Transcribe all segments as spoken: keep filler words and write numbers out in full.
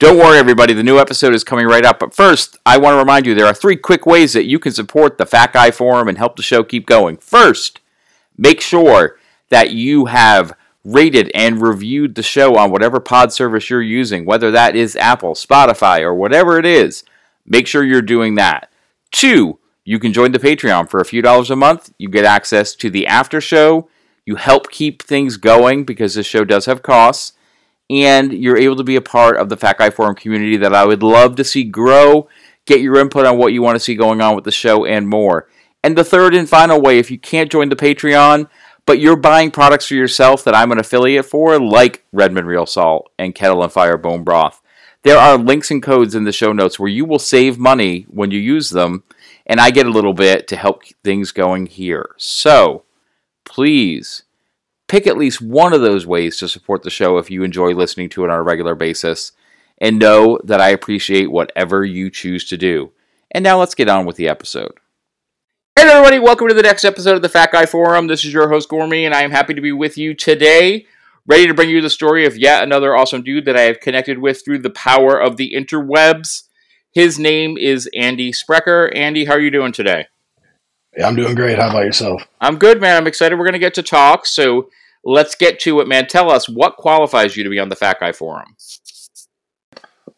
Don't worry, everybody, the new episode is coming right up. But first, I want to remind you there are three quick ways that you can support the Fat Guy Forum and help the show keep going. First, make sure that you have rated and reviewed the show on whatever pod service you're using, whether that is Apple, Spotify, or whatever it is. Make sure you're doing that. Two, you can join the Patreon for a few dollars a month. You get access to the after show. You help keep things going because this show does have costs. And you're able to be a part of the Fat Guy Forum community that I would love to see grow, get your input on what you want to see going on with the show and more. And the third and final way, if you can't join the Patreon, but you're buying products for yourself that I'm an affiliate for, like Redmond Real Salt and Kettle and Fire Bone Broth, there are links and codes in the show notes where you will save money when you use them, and I get a little bit to help keep things going here. So, please pick at least one of those ways to support the show if you enjoy listening to it on a regular basis. And know that I appreciate whatever you choose to do. And now let's get on with the episode. Hey everybody, welcome to the next episode of the Fat Guy Forum. This is your host Gormie, and I am happy to be with you today. Ready to bring you the story of yet another awesome dude that I have connected with through the power of the interwebs. His name is Andy Sprecher. Andy, how are you doing today? Yeah, I'm doing great. How about yourself? I'm good, man. I'm excited. We're going to get to talk, so let's get to it, man. Tell us, what qualifies you to be on the Fat Guy Forum?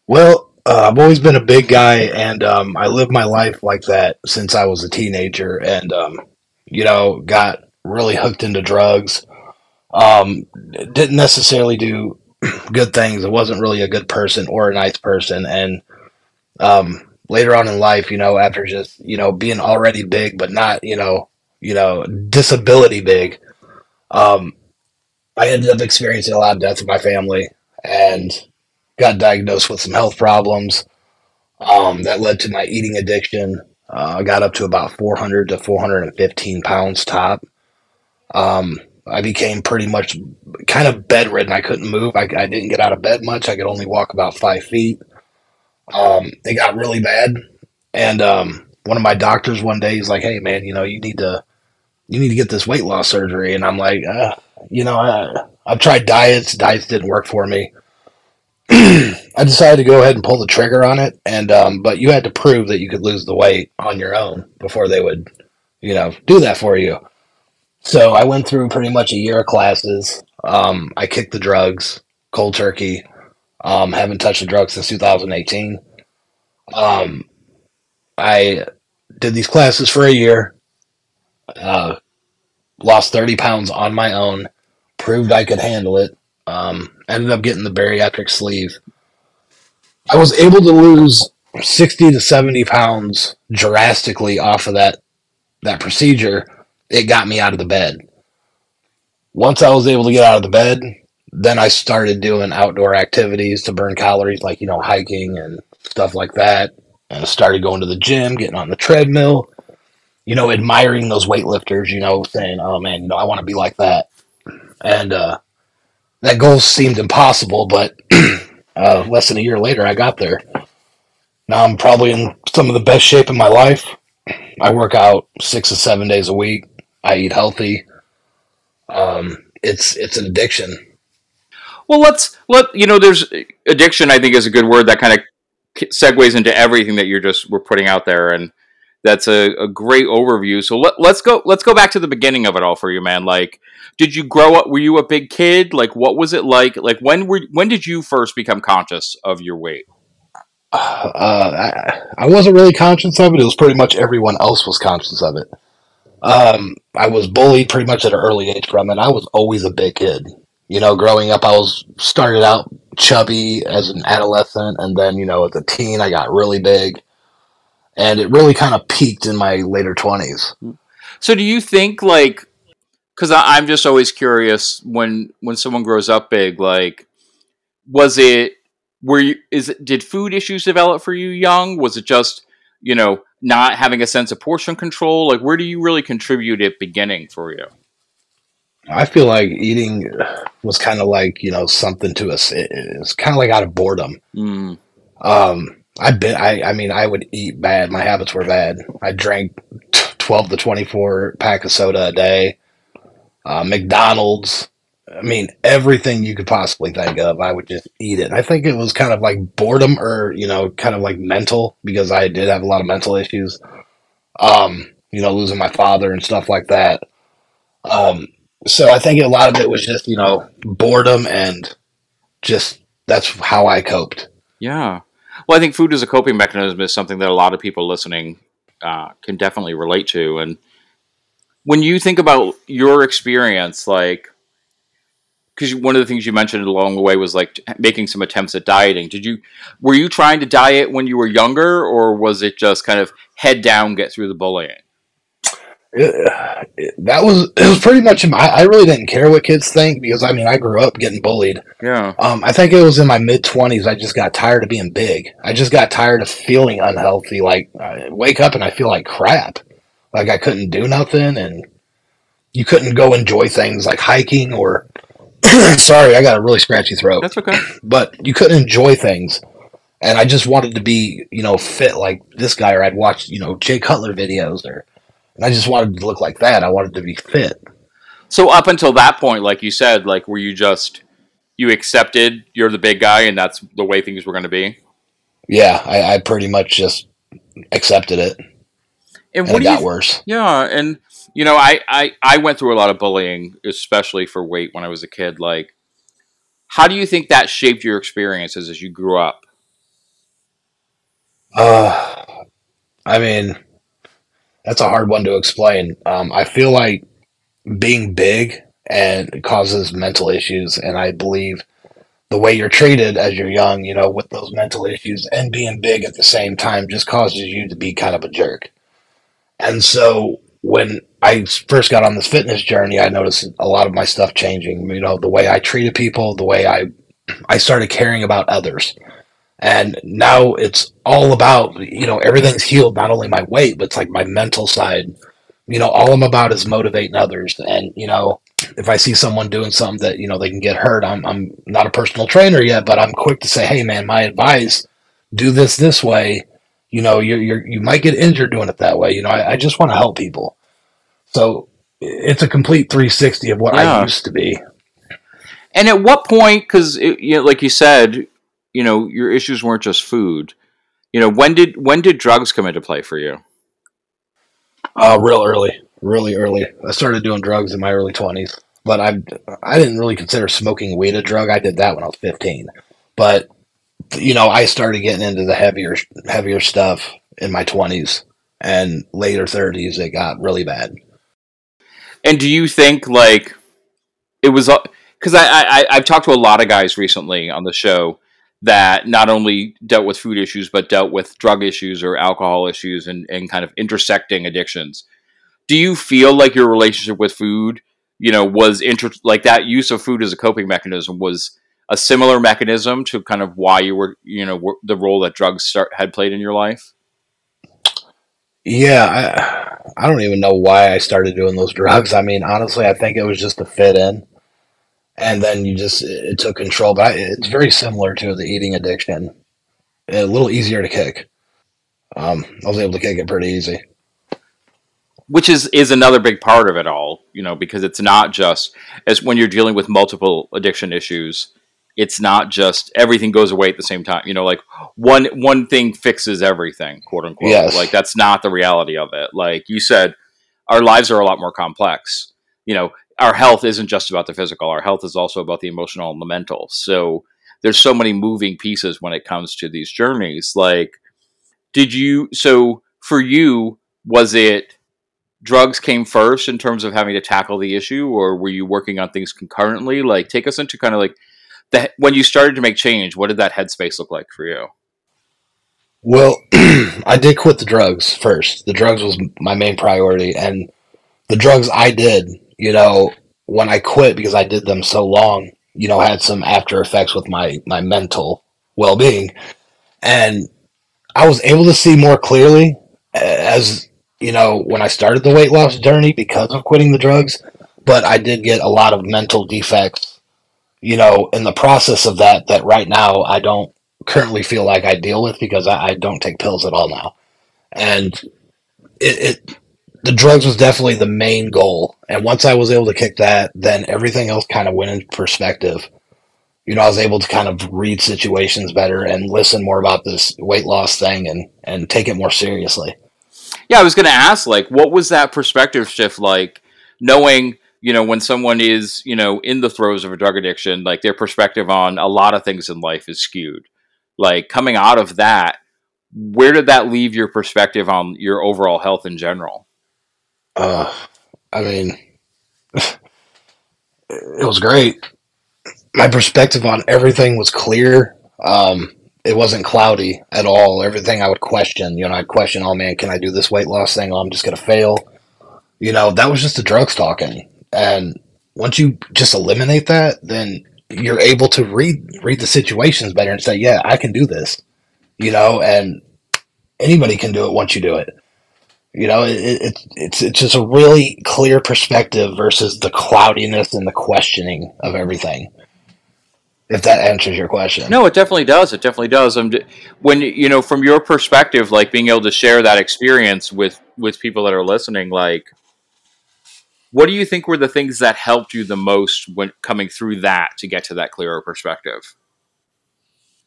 Well, uh, I've always been a big guy, and um, I lived my life like that since I was a teenager, and, um, you know, got really hooked into drugs. Um, didn't necessarily do good things. I wasn't really a good person or a nice person, and um, later on in life, you know, after just, you know, being already big, but not, you know, you know, disability big, um, I ended up experiencing a lot of death in my family and got diagnosed with some health problems um, that led to my eating addiction. Uh, I got up to about four hundred to four fifteen pounds top. Um, I became pretty much kind of bedridden. I couldn't move. I, I didn't get out of bed much. I could only walk about five feet. Um, it got really bad. And um, one of my doctors one day, he's like, hey, man, you know, you need to you need to get this weight loss surgery. And I'm like, uh, you know, I, I've tried diets. Diets didn't work for me. I decided to go ahead and pull the trigger on it. And um, but you had to prove that you could lose the weight on your own before they would, you know, do that for you. So I went through pretty much a year of classes. Um, I kicked the drugs, cold turkey. Um, haven't touched a drug since two thousand eighteen. Um, I did these classes for a year, uh, lost thirty pounds on my own, proved I could handle it, um, ended up getting the bariatric sleeve. I was able to lose sixty to seventy pounds drastically off of that, that procedure. It got me out of the bed. Once I was able to get out of the bed, then I started doing outdoor activities to burn calories, like, you know, hiking and stuff like that. And I started going to the gym, getting on the treadmill, you know, admiring those weightlifters, you know, saying, oh, man, you know, I want to be like that. And uh, that goal seemed impossible, but uh, less than a year later, I got there. Now I'm probably in some of the best shape in my life. I work out six to seven days a week. I eat healthy. Um, it's it's an addiction. Well, let's, let, you know, there's addiction, I think, is a good word that kind of segues into everything that you're just, we're putting out there. And that's a, a great overview. So let, let's go, let's go back to the beginning of it all for you, man. Like, did you grow up, were you a big kid? Like, what was it like? Like, when were, when did you first become conscious of your weight? Uh, I, I wasn't really conscious of it. It was pretty much everyone else was conscious of it. Um, I was bullied pretty much at an early age from it. I was always a big kid. You know, growing up, I was started out chubby as an adolescent, and then, you know, as a teen, I got really big, and it really kind of peaked in my later twenties. So do you think, like, because I'm just always curious when when someone grows up big, like, was it, were you, is it, did food issues develop for you young? Was it just, you know, not having a sense of portion control? Like, where do you really contribute it beginning for you? I feel like eating was kind of like, you know, something to us. It's kind of like out of boredom. Mm. Um, I've been, I, I mean, I would eat bad. My habits were bad. I drank twelve to twenty-four pack of soda a day, uh, McDonald's, I mean, everything you could possibly think of, I would just eat it. I think it was kind of like boredom or, you know, kind of like mental, because I did have a lot of mental issues, um, you know, losing my father and stuff like that. Um, so I think a lot of it was just, you know, boredom and just that's how I coped. Yeah. Well, I think food as a coping mechanism is something that a lot of people listening uh, can definitely relate to. And when you think about your experience, like, because one of the things you mentioned along the way was like making some attempts at dieting. Did you, were you trying to diet when you were younger, or was it just kind of head down, get through the bullying? It, it, that was, it was pretty much, my, I really didn't care what kids think, because I mean, I grew up getting bullied. Yeah. Um, I think it was in my mid twenties. I just got tired of being big. I just got tired of feeling unhealthy. Like I wake up and I feel like crap. Like I couldn't do nothing, and you couldn't go enjoy things like hiking or, sorry, I got a really scratchy throat. That's okay. But you couldn't enjoy things. And I just wanted to be, you know, fit like this guy, or I'd watch, you know, Jay Cutler videos, or, and I just wanted to look like that. I wanted to be fit. So up until that point, like you said, like, were you just, you accepted you're the big guy and that's the way things were going to be? Yeah, I, I pretty much just accepted it. And, and what it got you, worse. Yeah, and, you know, I, I, I went through a lot of bullying, especially for weight when I was a kid. Like, how do you think that shaped your experiences as you grew up? Uh, I mean... That's a hard one to explain. Um, I feel like being big and causes mental issues, and I believe the way you're treated as you're young, you know, with those mental issues and being big at the same time just causes you to be kind of a jerk. And so when I first got on this fitness journey, I noticed a lot of my stuff changing, you know, the way I treated people, the way I I started caring about others. And now it's all about, you know, everything's healed, not only my weight, but it's like my mental side. You know, all I'm about is motivating others. And, you know, if I see someone doing something that, you know, they can get hurt, I'm I'm not a personal trainer yet, but I'm quick to say, hey, man, my advice, do this this way. You know, you you you might get injured doing it that way. You know, I, I just want to help people. So it's a complete three sixty of what yeah. I used to be. And at what point, because, you know, like you said, you know, your issues weren't just food. You know, when did when did drugs come into play for you? Uh, real early, really early. I started doing drugs in my early twenties, but I I didn't really consider smoking weed a drug. I did that when I was fifteen. But, you know, I started getting into the heavier heavier stuff in my twenties, and later thirties it got really bad. And do you think, like, it was... Because I, I, I've talked to a lot of guys recently on the show that not only dealt with food issues, but dealt with drug issues or alcohol issues and, and kind of intersecting addictions. Do you feel like your relationship with food, you know, was inter- like that use of food as a coping mechanism was a similar mechanism to kind of why you were, you know, the role that drugs start, had played in your life? Yeah. I, I don't even know why I started doing those drugs. I mean, honestly, I think it was just to fit in. And then you just, it took control. But I, it's very similar to the eating addiction. A little easier to kick. Um, I was able to kick it pretty easy. Which is, is another big part of it all, you know, because it's not just, as when you're dealing with multiple addiction issues, it's not just everything goes away at the same time. You know, like one one thing fixes everything, quote unquote. Yes. Like that's not the reality of it. Like you said, our lives are a lot more complex. You know, our health isn't just about the physical. Our health is also about the emotional and the mental. So there's so many moving pieces when it comes to these journeys. Like, did you, so for you, was it drugs came first in terms of having to tackle the issue, or were you working on things concurrently? Like, take us into kind of like the, when you started to make change, what did that headspace look like for you? Well, I did quit the drugs first. The drugs was my main priority, and the drugs I did, you know, when I quit, because I did them so long, you know, had some after effects with my, my mental well-being. And I was able to see more clearly as, you know, when I started the weight loss journey because of quitting the drugs, but I did get a lot of mental defects, you know, in the process of that, that right now I don't currently feel like I deal with because I, I don't take pills at all now. And it, it the drugs was definitely the main goal. And once I was able to kick that, then everything else kind of went into perspective. You know, I was able to kind of read situations better and listen more about this weight loss thing and, and take it more seriously. Yeah, I was going to ask, like, what was that perspective shift like, knowing, you know, when someone is, you know, in the throes of a drug addiction, like, their perspective on a lot of things in life is skewed. Like, coming out of that, where did that leave your perspective on your overall health in general? Uh, I mean, it was great. My perspective on everything was clear. Um, it wasn't cloudy at all. Everything I would question, you know, I'd question, oh man, can I do this weight loss thing? Oh, I'm just going to fail. You know, that was just the drugs talking. And once you just eliminate that, then you're able to read, read the situations better and say, yeah, I can do this, you know, and anybody can do it once you do it. You know, it, it, it's it's just a really clear perspective versus the cloudiness and the questioning of everything. If that answers your question. No, it definitely does. It definitely does. I'm d- when, you know, from your perspective, like, being able to share that experience with, with people that are listening, like, what do you think were the things that helped you the most when coming through that to get to that clearer perspective?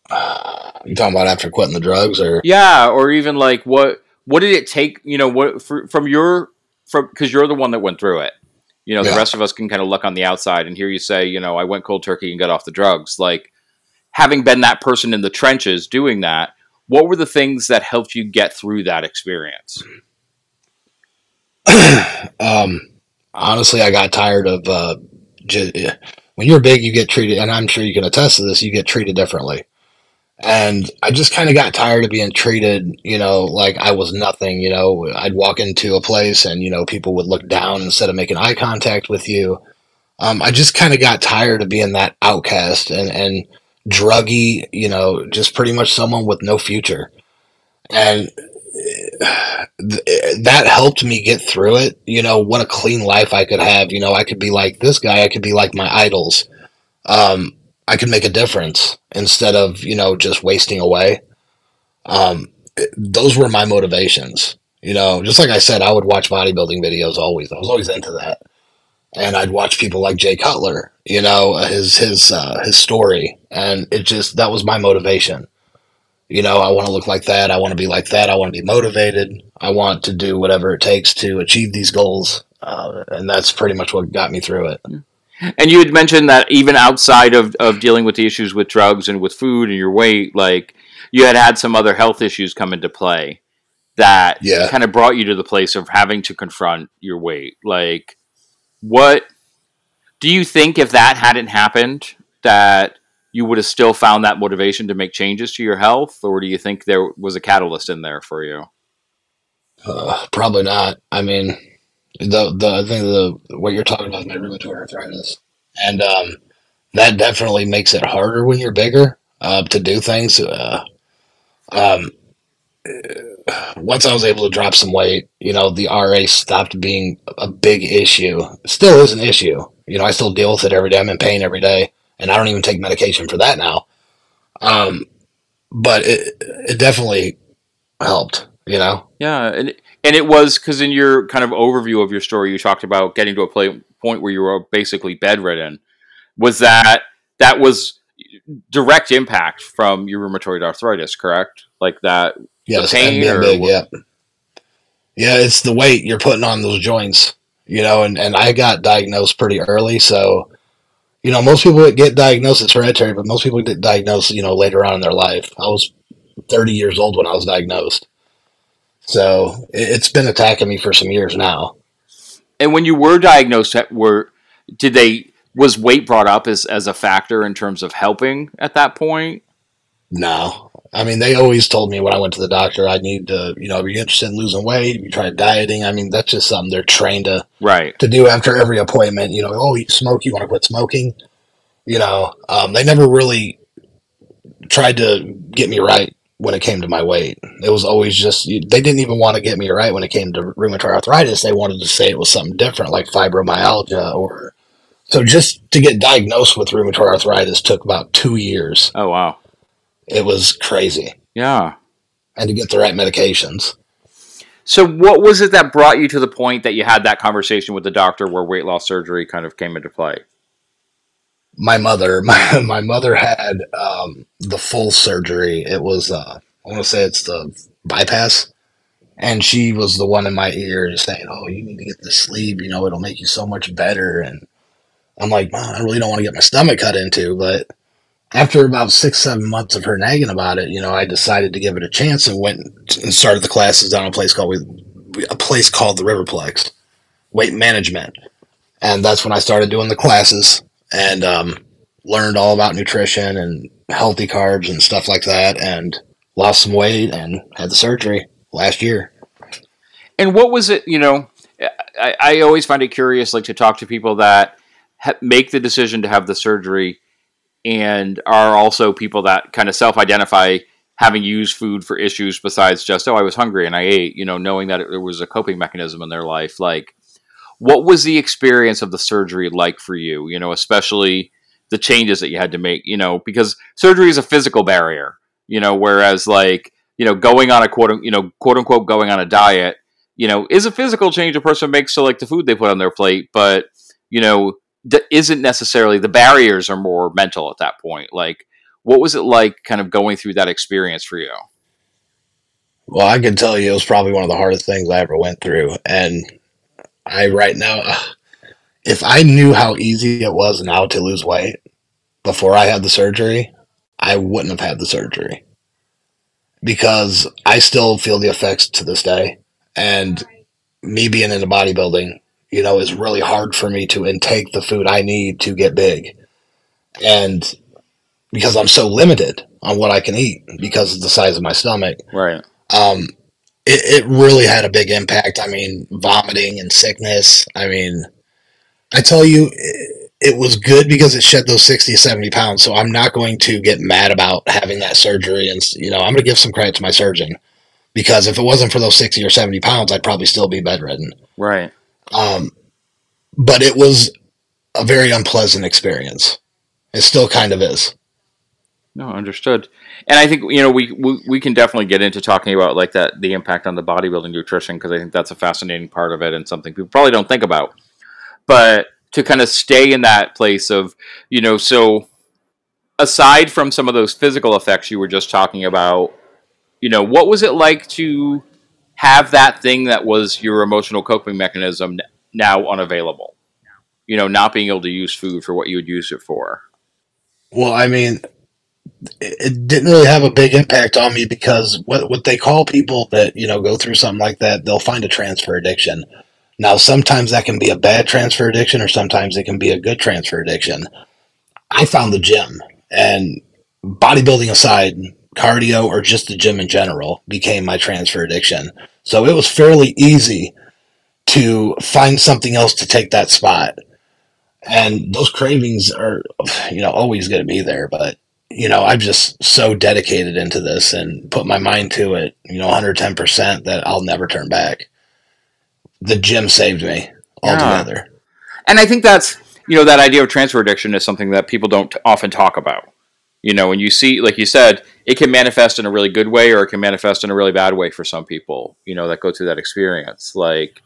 Uh, you talking about after quitting the drugs, or? Yeah. Or even like, what, what did it take, you know, what for, from your, from, cause you're the one that went through it. You know, the yeah. rest of us can kind of look on the outside and hear you say, you know, I went cold turkey and got off the drugs. Like, having been that person in the trenches doing that, what were the things that helped you get through that experience? um, honestly, I got tired of, uh, j- when you're big, you get treated, and I'm sure you can attest to this, you get treated differently. And I just kind of got tired of being treated, you know, like I was nothing. You know, I'd walk into a place and, you know, people would look down instead of making eye contact with you. Um, I just kind of got tired of being that outcast and, and druggy, you know, just pretty much someone with no future. And th- that helped me get through it. You know, what a clean life I could have. You know, I could be like this guy. I could be like my idols. Um, I could make a difference instead of, you know, just wasting away. Um, it, those were my motivations. You know, just like I said, I would watch bodybuilding videos always. I was always into that. And I'd watch people like Jay Cutler, you know, his, his, uh, his story. And it just, that was my motivation. You know, I want to look like that. I want to be like that. I want to be motivated. I want to do whatever it takes to achieve these goals. Uh, and that's pretty much what got me through it. Yeah. And you had mentioned that even outside of, of dealing with the issues with drugs and with food and your weight, like, you had had some other health issues come into play that yeah. kind of brought you to the place of having to confront your weight. Like, what do you think, if that hadn't happened, that you would have still found that motivation to make changes to your health? Or do you think there was a catalyst in there for you? Uh, probably not. I mean... The the I think the what you're talking about is my rheumatoid arthritis, and um, that definitely makes it harder when you're bigger uh, to do things. Uh, um, once I was able to drop some weight, you know, the R A stopped being a big issue. It still is an issue. You know, I still deal with it every day. I'm in pain every day, and I don't even take medication for that now. Um, but it it definitely helped. You know, yeah, and. And it was because in your kind of overview of your story, you talked about getting to a play, point where you were basically bedridden. Was that, that was direct impact from your rheumatoid arthritis, correct? Like that, yes, the pain? Or big, yeah. yeah, it's the weight you're putting on those joints, you know, and, and I got diagnosed pretty early. So, you know, most people that get diagnosed, it's hereditary, but most people get diagnosed, you know, later on in their life. I was thirty years old when I was diagnosed. So it's been attacking me for some years now. And when you were diagnosed, were did they was weight brought up as, as a factor in terms of helping at that point? No, I mean, they always told me when I went to the doctor, I need to, you know, are you interested in losing weight? You try dieting. I mean, that's just something they're trained to right. to do after every appointment. You know, oh, you smoke, you want to quit smoking. You know, um, they never really tried to get me right. When it came to my weight, it was always just, they didn't even want to get me right when it came to rheumatoid arthritis. They wanted to say it was something different, like fibromyalgia, or so just to get diagnosed with rheumatoid arthritis took about two years. Oh, wow. It was crazy. Yeah. And to get the right medications. So what was it that brought you to the point that you had that conversation with the doctor where weight loss surgery kind of came into play? My mother, my, my mother had um, the full surgery. It was, uh, I want to say it's the bypass. And she was the one in my ear saying, oh, you need to get this sleeve. You know, it'll make you so much better. And I'm like, Mom, I really don't want to get my stomach cut into. But after about six, seven months of her nagging about it, you know, I decided to give it a chance and went and started the classes down at a place called, a place called the Riverplex, weight management. And that's when I started doing the classes and um, learned all about nutrition and healthy carbs and stuff like that, and lost some weight and had the surgery last year. And what was it, you know, I, I always find it curious, like, to talk to people that ha- make the decision to have the surgery and are also people that kind of self-identify having used food for issues besides just, oh, I was hungry and I ate, you know, knowing that it, it was a coping mechanism in their life. Like, what was the experience of the surgery like for you? You know, especially the changes that you had to make, you know, because surgery is a physical barrier, you know, whereas like, you know, going on a quote, you know, quote unquote, going on a diet, you know, is a physical change a person makes to like the food they put on their plate, but, you know, that isn't necessarily, the barriers are more mental at that point. Like, what was it like kind of going through that experience for you? Well, I can tell you it was probably one of the hardest things I ever went through. And I, right now, if I knew how easy it was now to lose weight before I had the surgery, I wouldn't have had the surgery, because I still feel the effects to this day. And me being into bodybuilding, you know, it's really hard for me to intake the food I need to get big. And because I'm so limited on what I can eat because of the size of my stomach. Right. Um, it, it really had a big impact. I mean, vomiting and sickness. I mean, I tell you, it, it was good because it shed those sixty, seventy pounds. So I'm not going to get mad about having that surgery. And, you know, I'm going to give some credit to my surgeon, because if it wasn't for those sixty or seventy pounds, I'd probably still be bedridden. Right. Um, but it was a very unpleasant experience. It still kind of is. No, understood. And I think, you know, we, we, we can definitely get into talking about like that, the impact on the bodybuilding nutrition, because I think that's a fascinating part of it and something people probably don't think about. But to kind of stay in that place of, you know, so aside from some of those physical effects you were just talking about, you know, what was it like to have that thing that was your emotional coping mechanism now unavailable? You know, not being able to use food for what you would use it for. Well, I mean, it didn't really have a big impact on me, because what what they call people that, you know, go through something like that, they'll find a transfer addiction. Now, sometimes that can be a bad transfer addiction, or sometimes it can be a good transfer addiction. I found the gym, and bodybuilding aside, cardio or just the gym in general became my transfer addiction. So it was fairly easy to find something else to take that spot. And those cravings are, you know, always going to be there. But, you know, I'm just so dedicated into this and put my mind to it, you know, one hundred ten percent, that I'll never turn back. The gym saved me altogether. Yeah. And I think that's, you know, that idea of transfer addiction is something that people don't often talk about. You know, and you see, like you said, it can manifest in a really good way, or it can manifest in a really bad way for some people, you know, that go through that experience. Like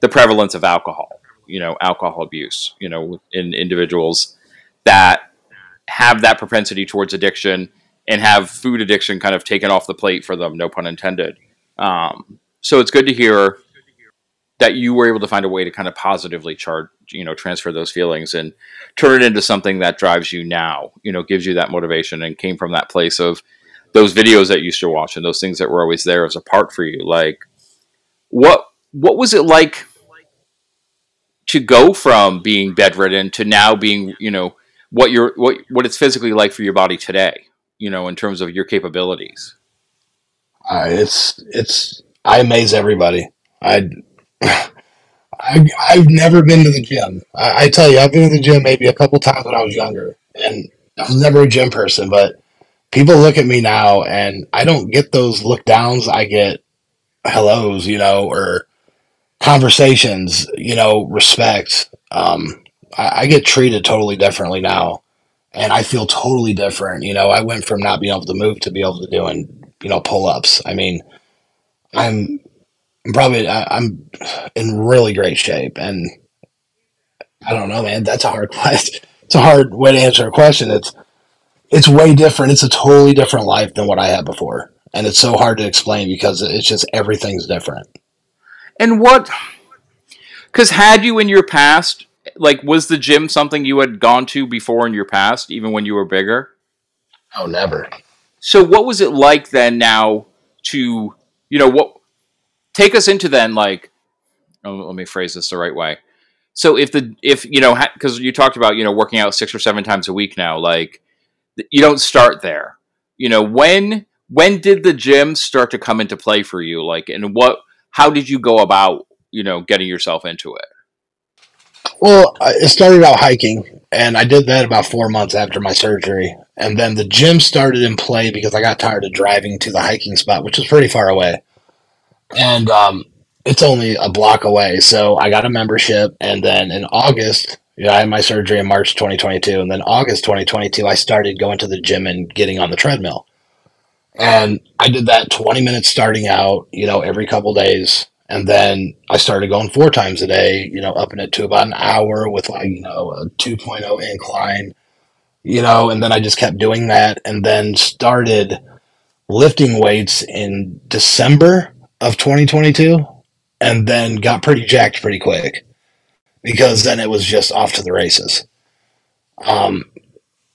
the prevalence of alcohol, you know, alcohol abuse, you know, in individuals that have that propensity towards addiction and have food addiction kind of taken off the plate for them, no pun intended. Um, so it's good to hear that you were able to find a way to kind of positively charge, you know, transfer those feelings and turn it into something that drives you now, you know, gives you that motivation, and came from that place of those videos that you used to watch and those things that were always there as a part for you. Like what, what was it like to go from being bedridden to now being, you know, what you're, what, what it's physically like for your body today, you know, in terms of your capabilities? Uh, it's, it's, I amaze everybody. I, I, I've never been to the gym. I, I tell you, I've been to the gym maybe a couple times when I was younger, and I was never a gym person, but people look at me now and I don't get those look downs. I get hellos, you know, or conversations, you know, respect. Um, I, I get treated totally differently now, and I feel totally different. You know, I went from not being able to move to be able to doing, you know, pull-ups. I mean, I'm I'm probably I, I'm in really great shape, and I don't know, man. That's a hard question. It's a hard way to answer a question. It's it's way different. It's a totally different life than what I had before, and it's so hard to explain because it's just everything's different. And what? Because had you in your past, like, was the gym something you had gone to before in your past, even when you were bigger? Oh, never. So what was it like then now to, you know, what, take us into then, like, oh, let me phrase this the right way. So if the, if, you know, because ha- you talked about, you know, working out six or seven times a week now, like, you don't start there. You know, when, when did the gym start to come into play for you? Like, and what, how did you go about, you know, getting yourself into it? Well, it started out hiking, and I did that about four months after my surgery. And then the gym started in play because I got tired of driving to the hiking spot, which was pretty far away. And um, it's only a block away. So I got a membership. And then in August, you know, I had my surgery in March twenty twenty-two. And then August twenty twenty-two, I started going to the gym and getting on the treadmill. And I did that twenty minutes starting out, you know, every couple days. And then I started going four times a day, you know, upping it to about an hour with, like, you know, a two point oh incline, you know, and then I just kept doing that, and then started lifting weights in December of twenty twenty-two, and then got pretty jacked pretty quick because then it was just off to the races. Um,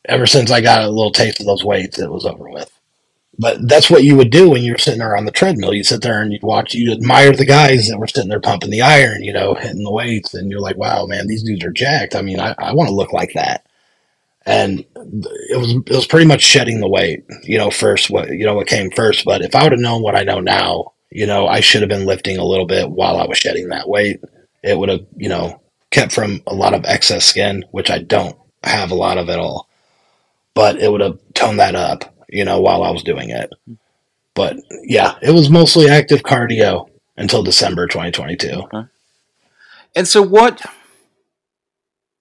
ever since I got a little taste of those weights, it was over with. But that's what you would do when you were sitting there on the treadmill. You'd sit there and you'd watch, you'd admire the guys that were sitting there pumping the iron, you know, hitting the weights. And you're like, wow, man, these dudes are jacked. I mean, I, I want to look like that. And it was it was pretty much shedding the weight, you know, first, what you know, what came first. But if I would have known what I know now, you know, I should have been lifting a little bit while I was shedding that weight. It would have, you know, kept from a lot of excess skin, which I don't have a lot of at all. But it would have toned that up, you know, while I was doing it. But yeah, it was mostly active cardio until December twenty twenty-two. Okay. And so what,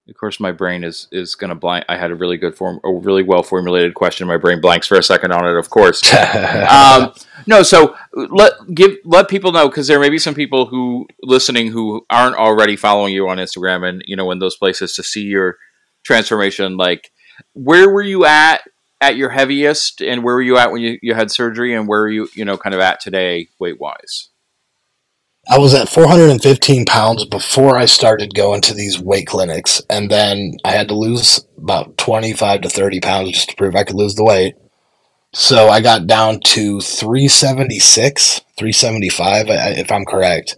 of course, my brain is, is going to blank. I had a really good form, a really well formulated question. My brain blanks for a second on it, of course. um, no. So let, give, let people know, cause there may be some people who listening who aren't already following you on Instagram and, you know, in those places to see your transformation. Like, where were you at? At your heaviest, and where were you at when you, you had surgery, and where are you, you know, kind of at today weight wise? I was at four hundred fifteen pounds before I started going to these weight clinics. And then I had to lose about twenty-five to thirty pounds just to prove I could lose the weight. So I got down to three seventy-six, three seventy-five, if I'm correct.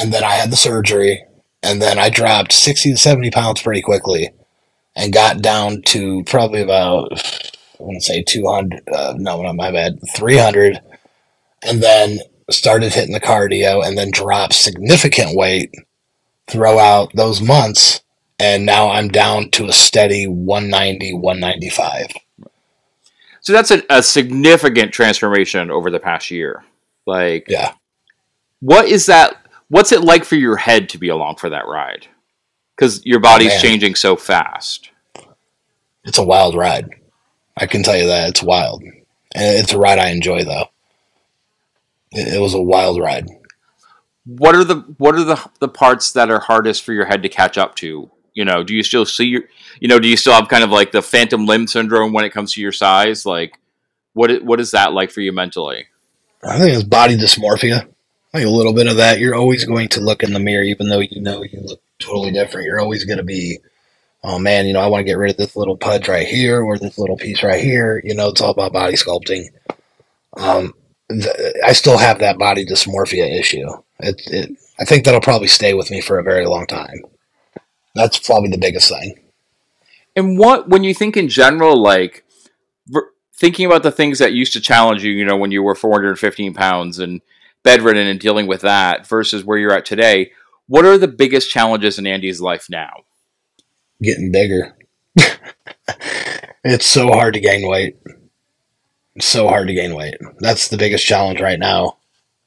And then I had the surgery, and then I dropped sixty to seventy pounds pretty quickly. And got down to probably about, I want to say two hundred, uh, no, not my bad, three hundred. And then started hitting the cardio and then dropped significant weight throughout those months. And now I'm down to a steady one ninety, one ninety-five. So that's a, a significant transformation over the past year. Like, yeah. What is that? What's it like for your head to be along for that ride? Because your body's oh, changing so fast. It's a wild ride. I can tell you that. It's wild. And it's a ride I enjoy, though. It, it was a wild ride. What are the what are the, the parts that are hardest for your head to catch up to? You know, do you still see your, you know, do you still have kind of like the phantom limb syndrome when it comes to your size? Like, what what is that like for you mentally? I think it's body dysmorphia. Like a little bit of that. You're always going to look in the mirror, even though you know you look totally different. You're always going to be, oh man, you know, I want to get rid of this little pudge right here or this little piece right here. You know, it's all about body sculpting. Um, th- I still have that body dysmorphia issue. It, it, I think that'll probably stay with me for a very long time. That's probably the biggest thing. And what, when you think in general, like r- thinking about the things that used to challenge you, you know, when you were four hundred fifteen pounds and bedridden and dealing with that versus where you're at today, what are the biggest challenges in Andy's life now? Getting bigger. It's so hard to gain weight. It's so hard to gain weight. That's the biggest challenge right now,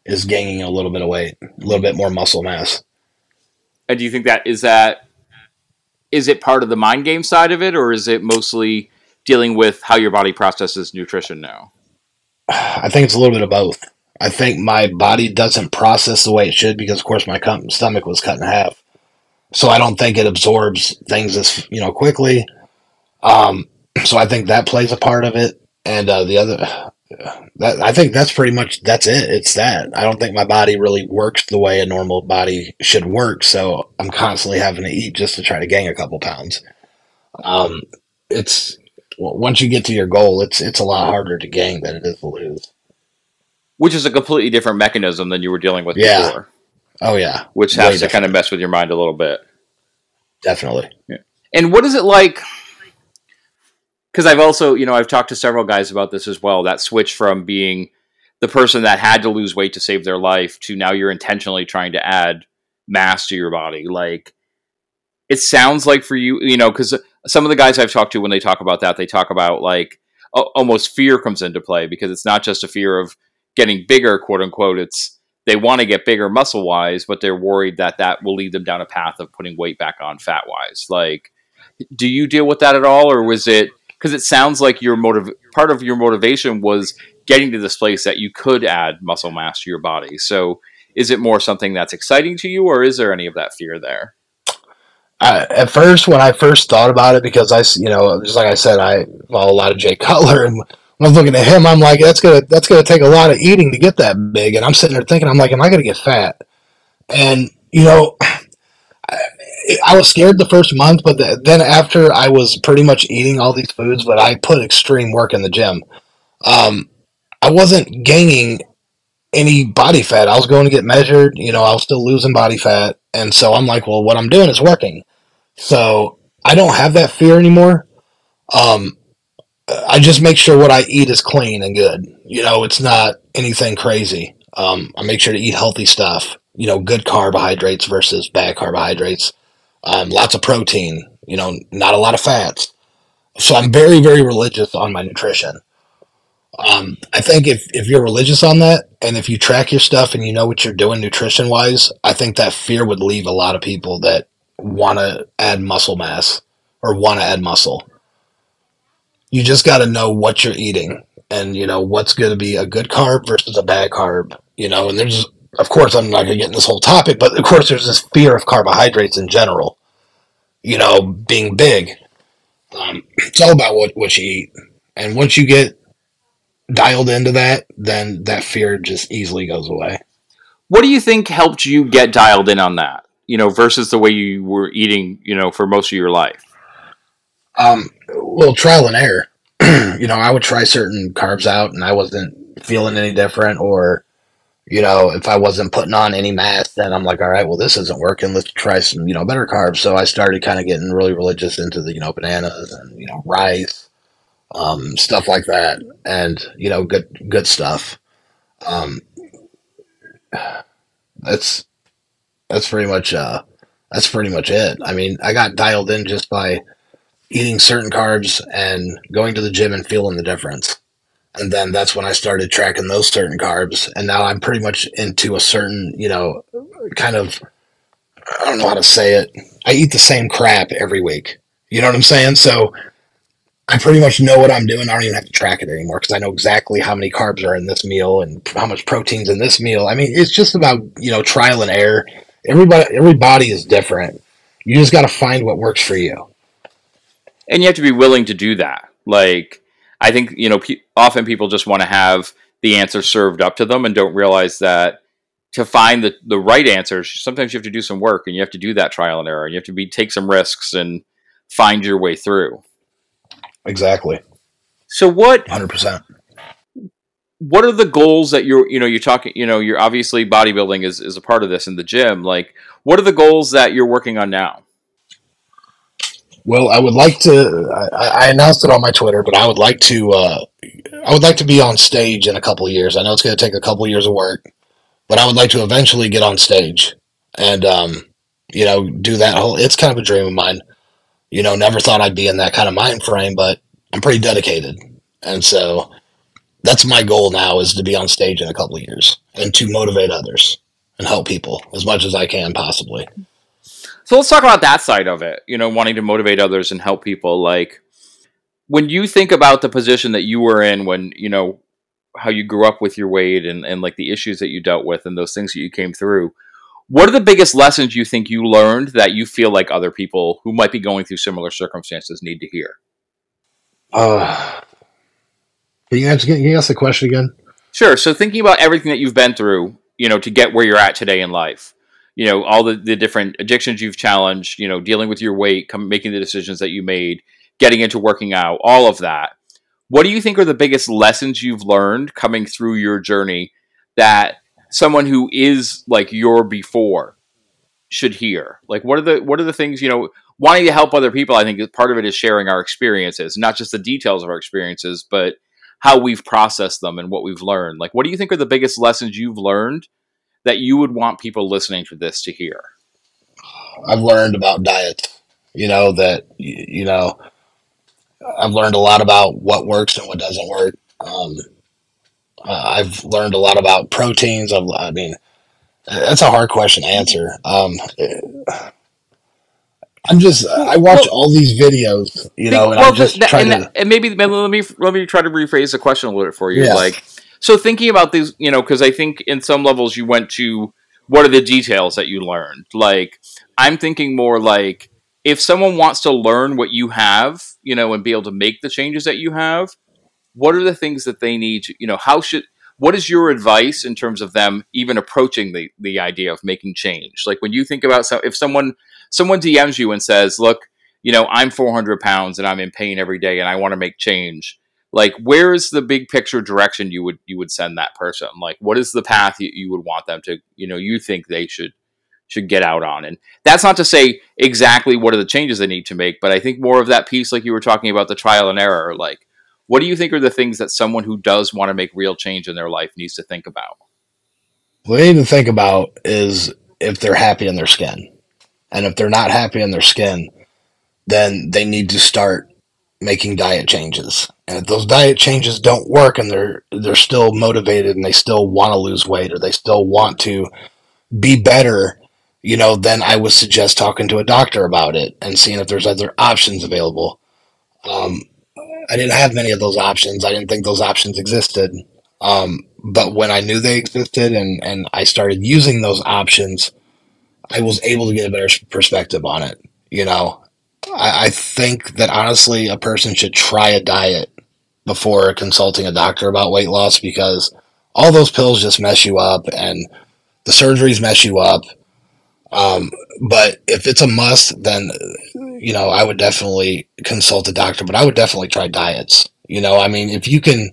is gaining a little bit of weight, a little bit more muscle mass. And do you think that is that, is it part of the mind game side of it, or is it mostly dealing with how your body processes nutrition now? I think it's a little bit of both. I think my body doesn't process the way it should because, of course, my stomach was cut in half. So I don't think it absorbs things as, you know, quickly. Um, so I think that plays a part of it. And uh, the other, that, I think that's pretty much, that's it. It's that. I don't think my body really works the way a normal body should work. So I'm constantly having to eat just to try to gain a couple pounds. Um, it's, once you get to your goal, it's, it's a lot harder to gain than it is to lose. Which is a completely different mechanism than you were dealing with yeah. before. Oh, yeah. Which has to kind of mess with your mind a little bit. Definitely. Yeah. And what is it like? Because I've also, you know, I've talked to several guys about this as well. That switch from being the person that had to lose weight to save their life to now you're intentionally trying to add mass to your body. Like, it sounds like for you, you know, because some of the guys I've talked to, when they talk about that, they talk about, like, almost fear comes into play because it's not just a fear of getting bigger, quote unquote. It's they want to get bigger muscle wise, but they're worried that that will lead them down a path of putting weight back on fat wise. Like, do you deal with that at all? Or was it, because it sounds like your motive, part of your motivation was getting to this place that you could add muscle mass to your body. So is it more something that's exciting to you, or is there any of that fear there? Uh, at first, when I first thought about it, because I, you know, just like I said, I follow a lot of Jay Cutler, and when I was looking at him, I'm like, that's gonna that's gonna take a lot of eating to get that big. And I'm sitting there thinking, I'm like, am I gonna get fat? And you know, I, I was scared the first month, but the, then after I was pretty much eating all these foods, but I put extreme work in the gym. Um, I wasn't gaining any body fat. I was going to get measured. You know, I was still losing body fat, and so I'm like, well, what I'm doing is working. So I don't have that fear anymore. Um, I just make sure what I eat is clean and good. You know, it's not anything crazy. Um, I make sure to eat healthy stuff, you know, good carbohydrates versus bad carbohydrates. Um, lots of protein, you know, not a lot of fats. So I'm very, very religious on my nutrition. Um, I think if, if you're religious on that, and if you track your stuff and you know what you're doing nutrition wise, I think that fear would leave a lot of people that want to add muscle mass or want to add muscle. You just got to know what you're eating and, you know, what's going to be a good carb versus a bad carb, you know, and there's, of course, I'm not going to get in this whole topic, but of course there's this fear of carbohydrates in general, you know, being big. Um, it's all about what, what you eat. And once you get dialed into that, then that fear just easily goes away. What do you think helped you get dialed in on that, you know, versus the way you were eating, you know, for most of your life? Um, well, trial and error. You know, I would try certain carbs out and I wasn't feeling any different, or, you know, if I wasn't putting on any mass, then I'm like, all right, well, this isn't working. Let's try some, you know, better carbs. So I started kind of getting really religious into the, you know, bananas and, you know, rice, um, stuff like that. And, you know, good, good stuff. Um, that's, that's pretty much, uh, that's pretty much it. I mean, I got dialed in just by eating certain carbs and going to the gym and feeling the difference. And then that's when I started tracking those certain carbs. And now I'm pretty much into a certain, you know, kind of, I don't know how to say it. I eat the same crap every week. You know what I'm saying? So I pretty much know what I'm doing. I don't even have to track it anymore because I know exactly how many carbs are in this meal and how much protein's in this meal. I mean, it's just about, you know, trial and error. Everybody, everybody is different. You just got to find what works for you. And you have to be willing to do that. Like, I think, you know, pe- often people just want to have the answer served up to them and don't realize that to find the, the right answers, sometimes you have to do some work and you have to do that trial and error. And you have to be take some risks and find your way through. Exactly. So what... one hundred percent. What are the goals that you're, you know, you're talking, you know, you're obviously bodybuilding is, is a part of this in the gym. Like, what are the goals that you're working on now? Well, I would like to, I, I announced it on my Twitter, but I would like to, uh, I would like to be on stage in a couple of years. I know it's going to take a couple of years of work, but I would like to eventually get on stage and, um, you know, do that whole, it's kind of a dream of mine, you know, never thought I'd be in that kind of mind frame, but I'm pretty dedicated. And so that's my goal now, is to be on stage in a couple of years and to motivate others and help people as much as I can possibly. So let's talk about that side of it, you know, wanting to motivate others and help people. Like, when you think about the position that you were in when, you know, how you grew up with your weight and, and like the issues that you dealt with and those things that you came through. What are the biggest lessons you think you learned that you feel like other people who might be going through similar circumstances need to hear? Uh, can you answer, can you ask the question again? Sure. So thinking about everything that you've been through, you know, to get where you're at today in life, you know, all the, the different addictions you've challenged, you know, dealing with your weight, come, making the decisions that you made, getting into working out, all of that. What do you think are the biggest lessons you've learned coming through your journey that someone who is like your before should hear? Like, what are the, what are the things, you know, wanting to help other people? I think part of it is sharing our experiences, not just the details of our experiences, but how we've processed them and what we've learned. Like, what do you think are the biggest lessons you've learned that you would want people listening to this to hear? I've learned about diet, you know, that, you know, I've learned a lot about what works and what doesn't work. Um, Uh, I've learned a lot about proteins. I've, I mean, that's a hard question to answer. Um, I'm just, I watch well, all these videos, you know, and well, I'm just that, trying and to... That, and maybe, maybe let me let me try to rephrase the question a little bit for you. Yeah. Like, so thinking about these, you know, because I think in some levels you went to, what are the details that you learned? Like, I'm thinking more like, if someone wants to learn what you have, you know, and be able to make the changes that you have, what are the things that they need to, you know, how should, what is your advice in terms of them even approaching the, the idea of making change? Like when you think about, so if someone, someone D Ms you and says, look, you know, I'm four hundred pounds and I'm in pain every day and I want to make change. Like, where is the big picture direction you would, you would send that person? Like, what is the path you, you would want them to, you know, you think they should, should get out on? And that's not to say exactly what are the changes they need to make, but I think more of that piece, like you were talking about the trial and error, like, what do you think are the things that someone who does want to make real change in their life needs to think about? What they need to think about is if they're happy in their skin. And if they're not happy in their skin, then they need to start making diet changes. And if those diet changes don't work and they're they're still motivated and they still want to lose weight or they still want to be better, you know, then I would suggest talking to a doctor about it and seeing if there's other options available. Um I didn't have many of those options. I didn't think those options existed. Um, but when I knew they existed and, and I started using those options, I was able to get a better perspective on it. You know, I, I think that honestly, a person should try a diet before consulting a doctor about weight loss, because all those pills just mess you up and the surgeries mess you up. Um, but if it's a must, then, you know, I would definitely consult a doctor, but I would definitely try diets. You know, I mean, if you can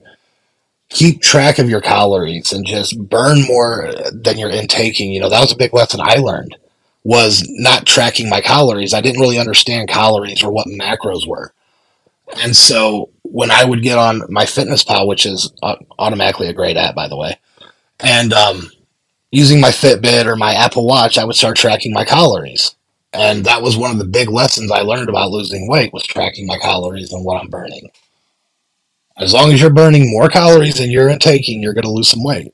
keep track of your calories and just burn more than you're intaking, you know, that was a big lesson I learned, was not tracking my calories. I didn't really understand calories or what macros were. And so when I would get on my FitnessPal, which is automatically a great app, by the way, and, um, using my Fitbit or my Apple Watch, I would start tracking my calories. And that was one of the big lessons I learned about losing weight, was tracking my calories and what I'm burning. As long as you're burning more calories than you're intaking, you're going to lose some weight.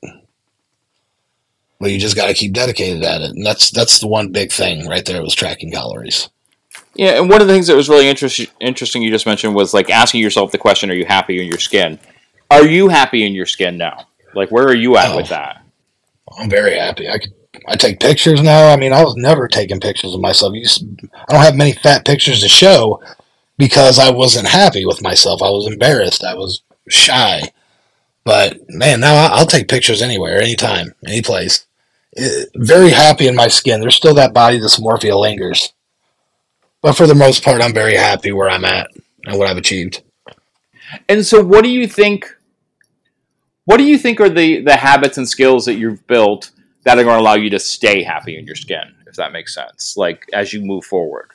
Well, you just got to keep dedicated at it. And that's that's the one big thing right there, was tracking calories. Yeah, and one of the things that was really interest- interesting you just mentioned was like asking yourself the question, are you happy in your skin? Are you happy in your skin now? Like, where are you at oh. with that? I'm very happy. I could, I take pictures now. I mean, I was never taking pictures of myself. You, I don't have many fat pictures to show because I wasn't happy with myself. I was embarrassed. I was shy. But, man, now I'll take pictures anywhere, anytime, any place. Very happy in my skin. There's still that body dysmorphia lingers. But for the most part, I'm very happy where I'm at and what I've achieved. And so what do you think... What do you think are the, the habits and skills that you've built that are going to allow you to stay happy in your skin, if that makes sense, like as you move forward?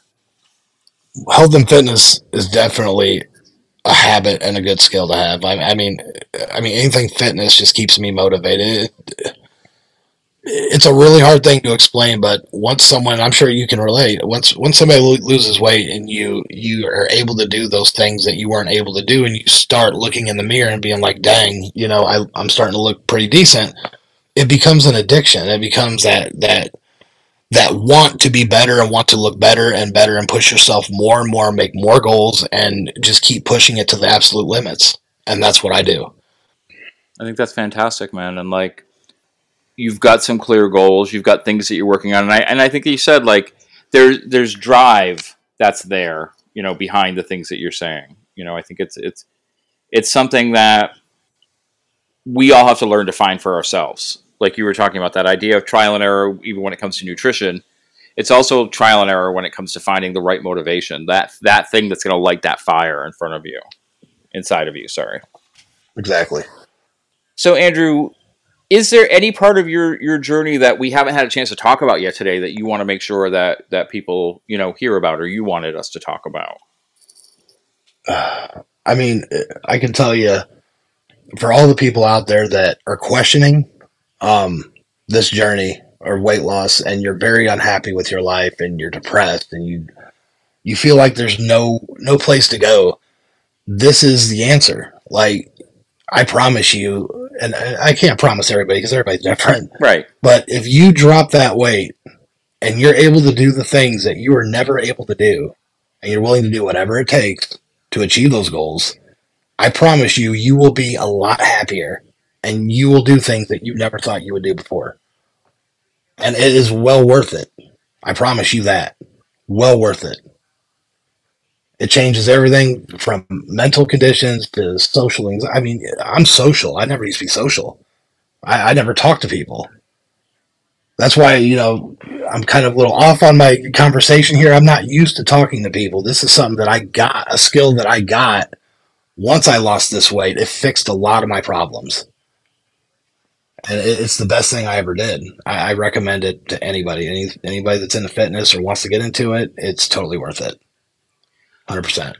Health and fitness is definitely a habit and a good skill to have. I, I mean, I mean, anything fitness just keeps me motivated. It, it's a really hard thing to explain, but once someone, I'm sure you can relate, once once somebody lo- loses weight and you, you are able to do those things that you weren't able to do, and you start looking in the mirror and being like, dang, you know, I, I'm starting to look pretty decent, it becomes an addiction. It becomes that that that want to be better and want to look better and better and push yourself more and more, make more goals, and just keep pushing it to the absolute limits. And that's what I do. I think that's fantastic, man. And like, you've got some clear goals, you've got things that you're working on. And I, and I think that you said, like, there's, there's drive that's there, you know, behind the things that you're saying, you know, I think it's, it's, it's something that we all have to learn to find for ourselves. Like you were talking about that idea of trial and error, even when it comes to nutrition, it's also trial and error when it comes to finding the right motivation, that, that thing that's going to light that fire in front of you, inside of you. Sorry. Exactly. So Andrew, is there any part of your, your journey that we haven't had a chance to talk about yet today that you want to make sure that, that people, you know, hear about, or you wanted us to talk about? Uh, I mean, I can tell you for all the people out there that are questioning um, this journey or weight loss, and you're very unhappy with your life and you're depressed and you, you feel like there's no, no place to go. This is the answer. Like, I promise you, and I can't promise everybody because everybody's different. Right. But if you drop that weight and you're able to do the things that you were never able to do, and you're willing to do whatever it takes to achieve those goals, I promise you, you will be a lot happier and you will do things that you never thought you would do before. And it is well worth it. I promise you that. Well worth it. It changes everything from mental conditions to social anxiety. I mean, I'm social. I never used to be social. I, I never talked to people. That's why, you know, I'm kind of a little off on my conversation here. I'm not used to talking to people. This is something that I got, a skill that I got once I lost this weight. It fixed a lot of my problems. And it, it's the best thing I ever did. I, I recommend it to anybody. Any, anybody that's into fitness or wants to get into it, it's totally worth it. one hundred percent.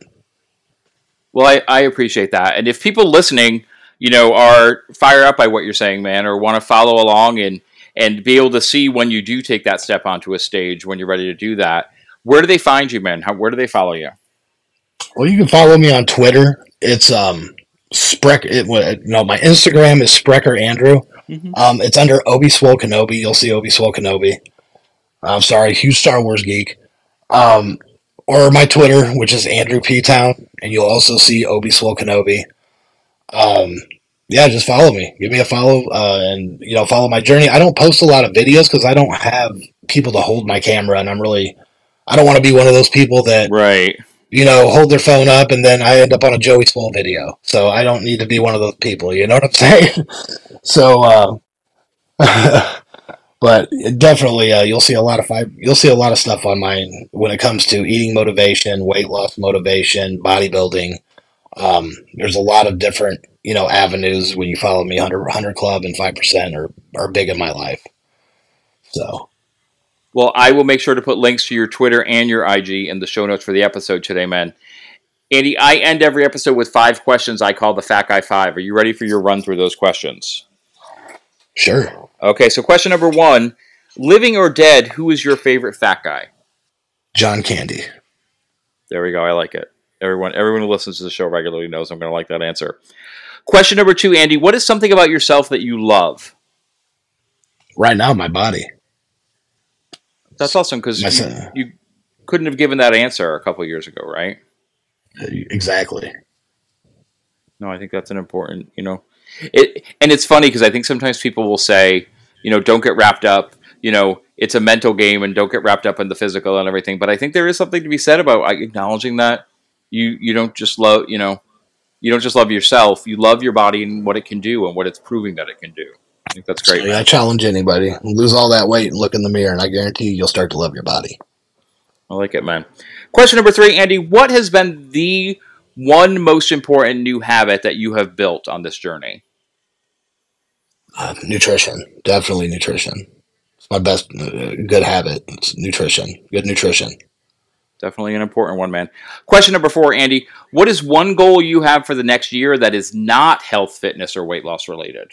Well, I, I appreciate that. And if people listening, you know, are fired up by what you're saying, man, or want to follow along and, and be able to see when you do take that step onto a stage, when you're ready to do that, where do they find you, man? How, where do they follow you? Well, you can follow me on Twitter. It's, um, Sprecher. It, no, my Instagram is Sprecher Andrew. Mm-hmm. Um, it's under Obi Swole Kenobi. You'll see Obi Swole Kenobi. I'm sorry. Huge Star Wars geek. Um, Or my Twitter, which is Andrew P. Town, and you'll also see Obi Swole Kenobi. Um, yeah, just follow me. Give me a follow, uh, and you know, follow my journey. I don't post a lot of videos because I don't have people to hold my camera, and I'm really, I don't want to be one of those people that, right, you know, hold their phone up and then I end up on a Joey Swole video. So I don't need to be one of those people. You know what I'm saying? so, uh, But definitely, uh, you'll see a lot of five, you'll see a lot of stuff on mine when it comes to eating motivation, weight loss motivation, bodybuilding. Um, there's a lot of different, you know, avenues when you follow me. one hundred Club and five percent are, are big in my life. So, well, I will make sure to put links to your Twitter and your I G in the show notes for the episode today, man. Andy, I end every episode with five questions I call the Fat Guy Five. Are you ready for your run through those questions? Sure. Okay, so question number one, living or dead, who is your favorite fat guy? John Candy. There we go. I like it. Everyone everyone who listens to the show regularly knows I'm going to like that answer. Question number two, Andy, what is something about yourself that you love? Right now, my body. That's awesome, because you, you couldn't have given that answer a couple of years ago, right? Exactly. No, I think that's an important, you know. It, and it's funny because I think sometimes people will say, you know, don't get wrapped up, you know, it's a mental game and don't get wrapped up in the physical and everything. But I think there is something to be said about acknowledging that you, you don't just love, you know, you don't just love yourself. You love your body and what it can do and what it's proving that it can do. I think that's great. Yeah, I challenge anybody. Lose all that weight and look in the mirror and I guarantee you, you'll start to love your body. I like it, man. Question number three, Andy, what has been the one most important new habit that you have built on this journey? Uh, nutrition. Definitely nutrition. It's my best uh, good habit. It's nutrition. Good nutrition. Definitely an important one, man. Question number four, Andy. What is one goal you have for the next year that is not health, fitness, or weight loss related?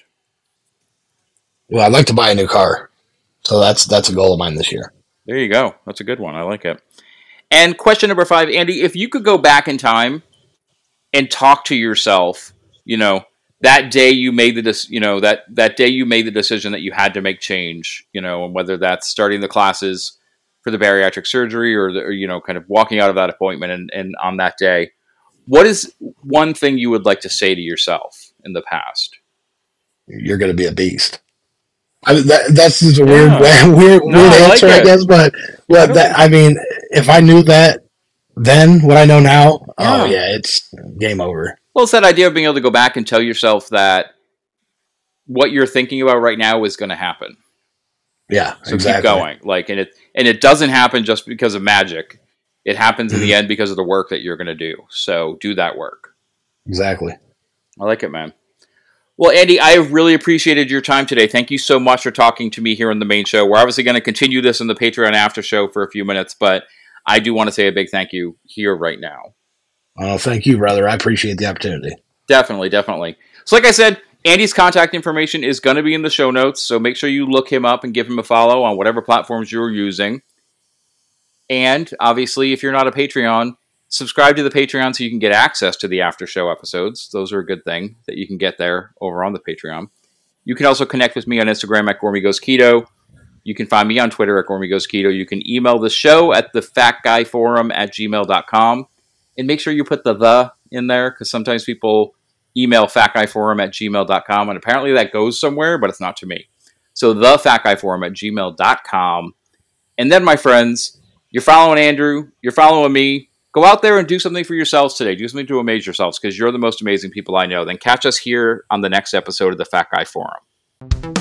Well, I'd like to buy a new car. So that's that's a goal of mine this year. There you go. That's a good one. I like it. And question number five, Andy, if you could go back in time and talk to yourself, you know, that day you made the, de- you know, that, that day you made the decision that you had to make change, you know, and whether that's starting the classes for the bariatric surgery or, the, or you know, kind of walking out of that appointment and, and on that day, what is one thing you would like to say to yourself in the past? you're going to be a beast. I mean, that, that's just a weird, yeah. weird, no, weird I answer, like I guess. But yeah, that, I mean, if I knew that then, what I know now, yeah. oh yeah, it's game over. Well, it's that idea of being able to go back and tell yourself that what you're thinking about right now is going to happen. Yeah, so exactly. Keep going, like, and it and it doesn't happen just because of magic. It happens in the end because of the work that you're going to do. So do that work. Exactly. I like it, man. Well, Andy, I really appreciated your time today. Thank you so much for talking to me here on the main show. We're obviously going to continue this in the Patreon after show for a few minutes, but I do want to say a big thank you here right now. Oh, thank you, brother. I appreciate the opportunity. Definitely, definitely. So like I said, Andy's contact information is going to be in the show notes, so make sure you look him up and give him a follow on whatever platforms you're using. And obviously, if you're not a Patreon, subscribe to the Patreon so you can get access to the after show episodes. Those are a good thing that you can get there over on the Patreon. You can also connect with me on Instagram at Gormie Goes Keto. You can find me on Twitter at Gormie Goes Keto. You can email the show at the fat guy forum at gmail dot com. And make sure you put the the in there, because sometimes people email fat guy forum at gmail dot com. And apparently that goes somewhere, but it's not to me. So the fat guy forum at gmail dot com. And then, my friends, you're following Andrew. You're following me. Go out there and do something for yourselves today. Do something to amaze yourselves, because you're the most amazing people I know. Then catch us here on the next episode of the Fat Guy Forum.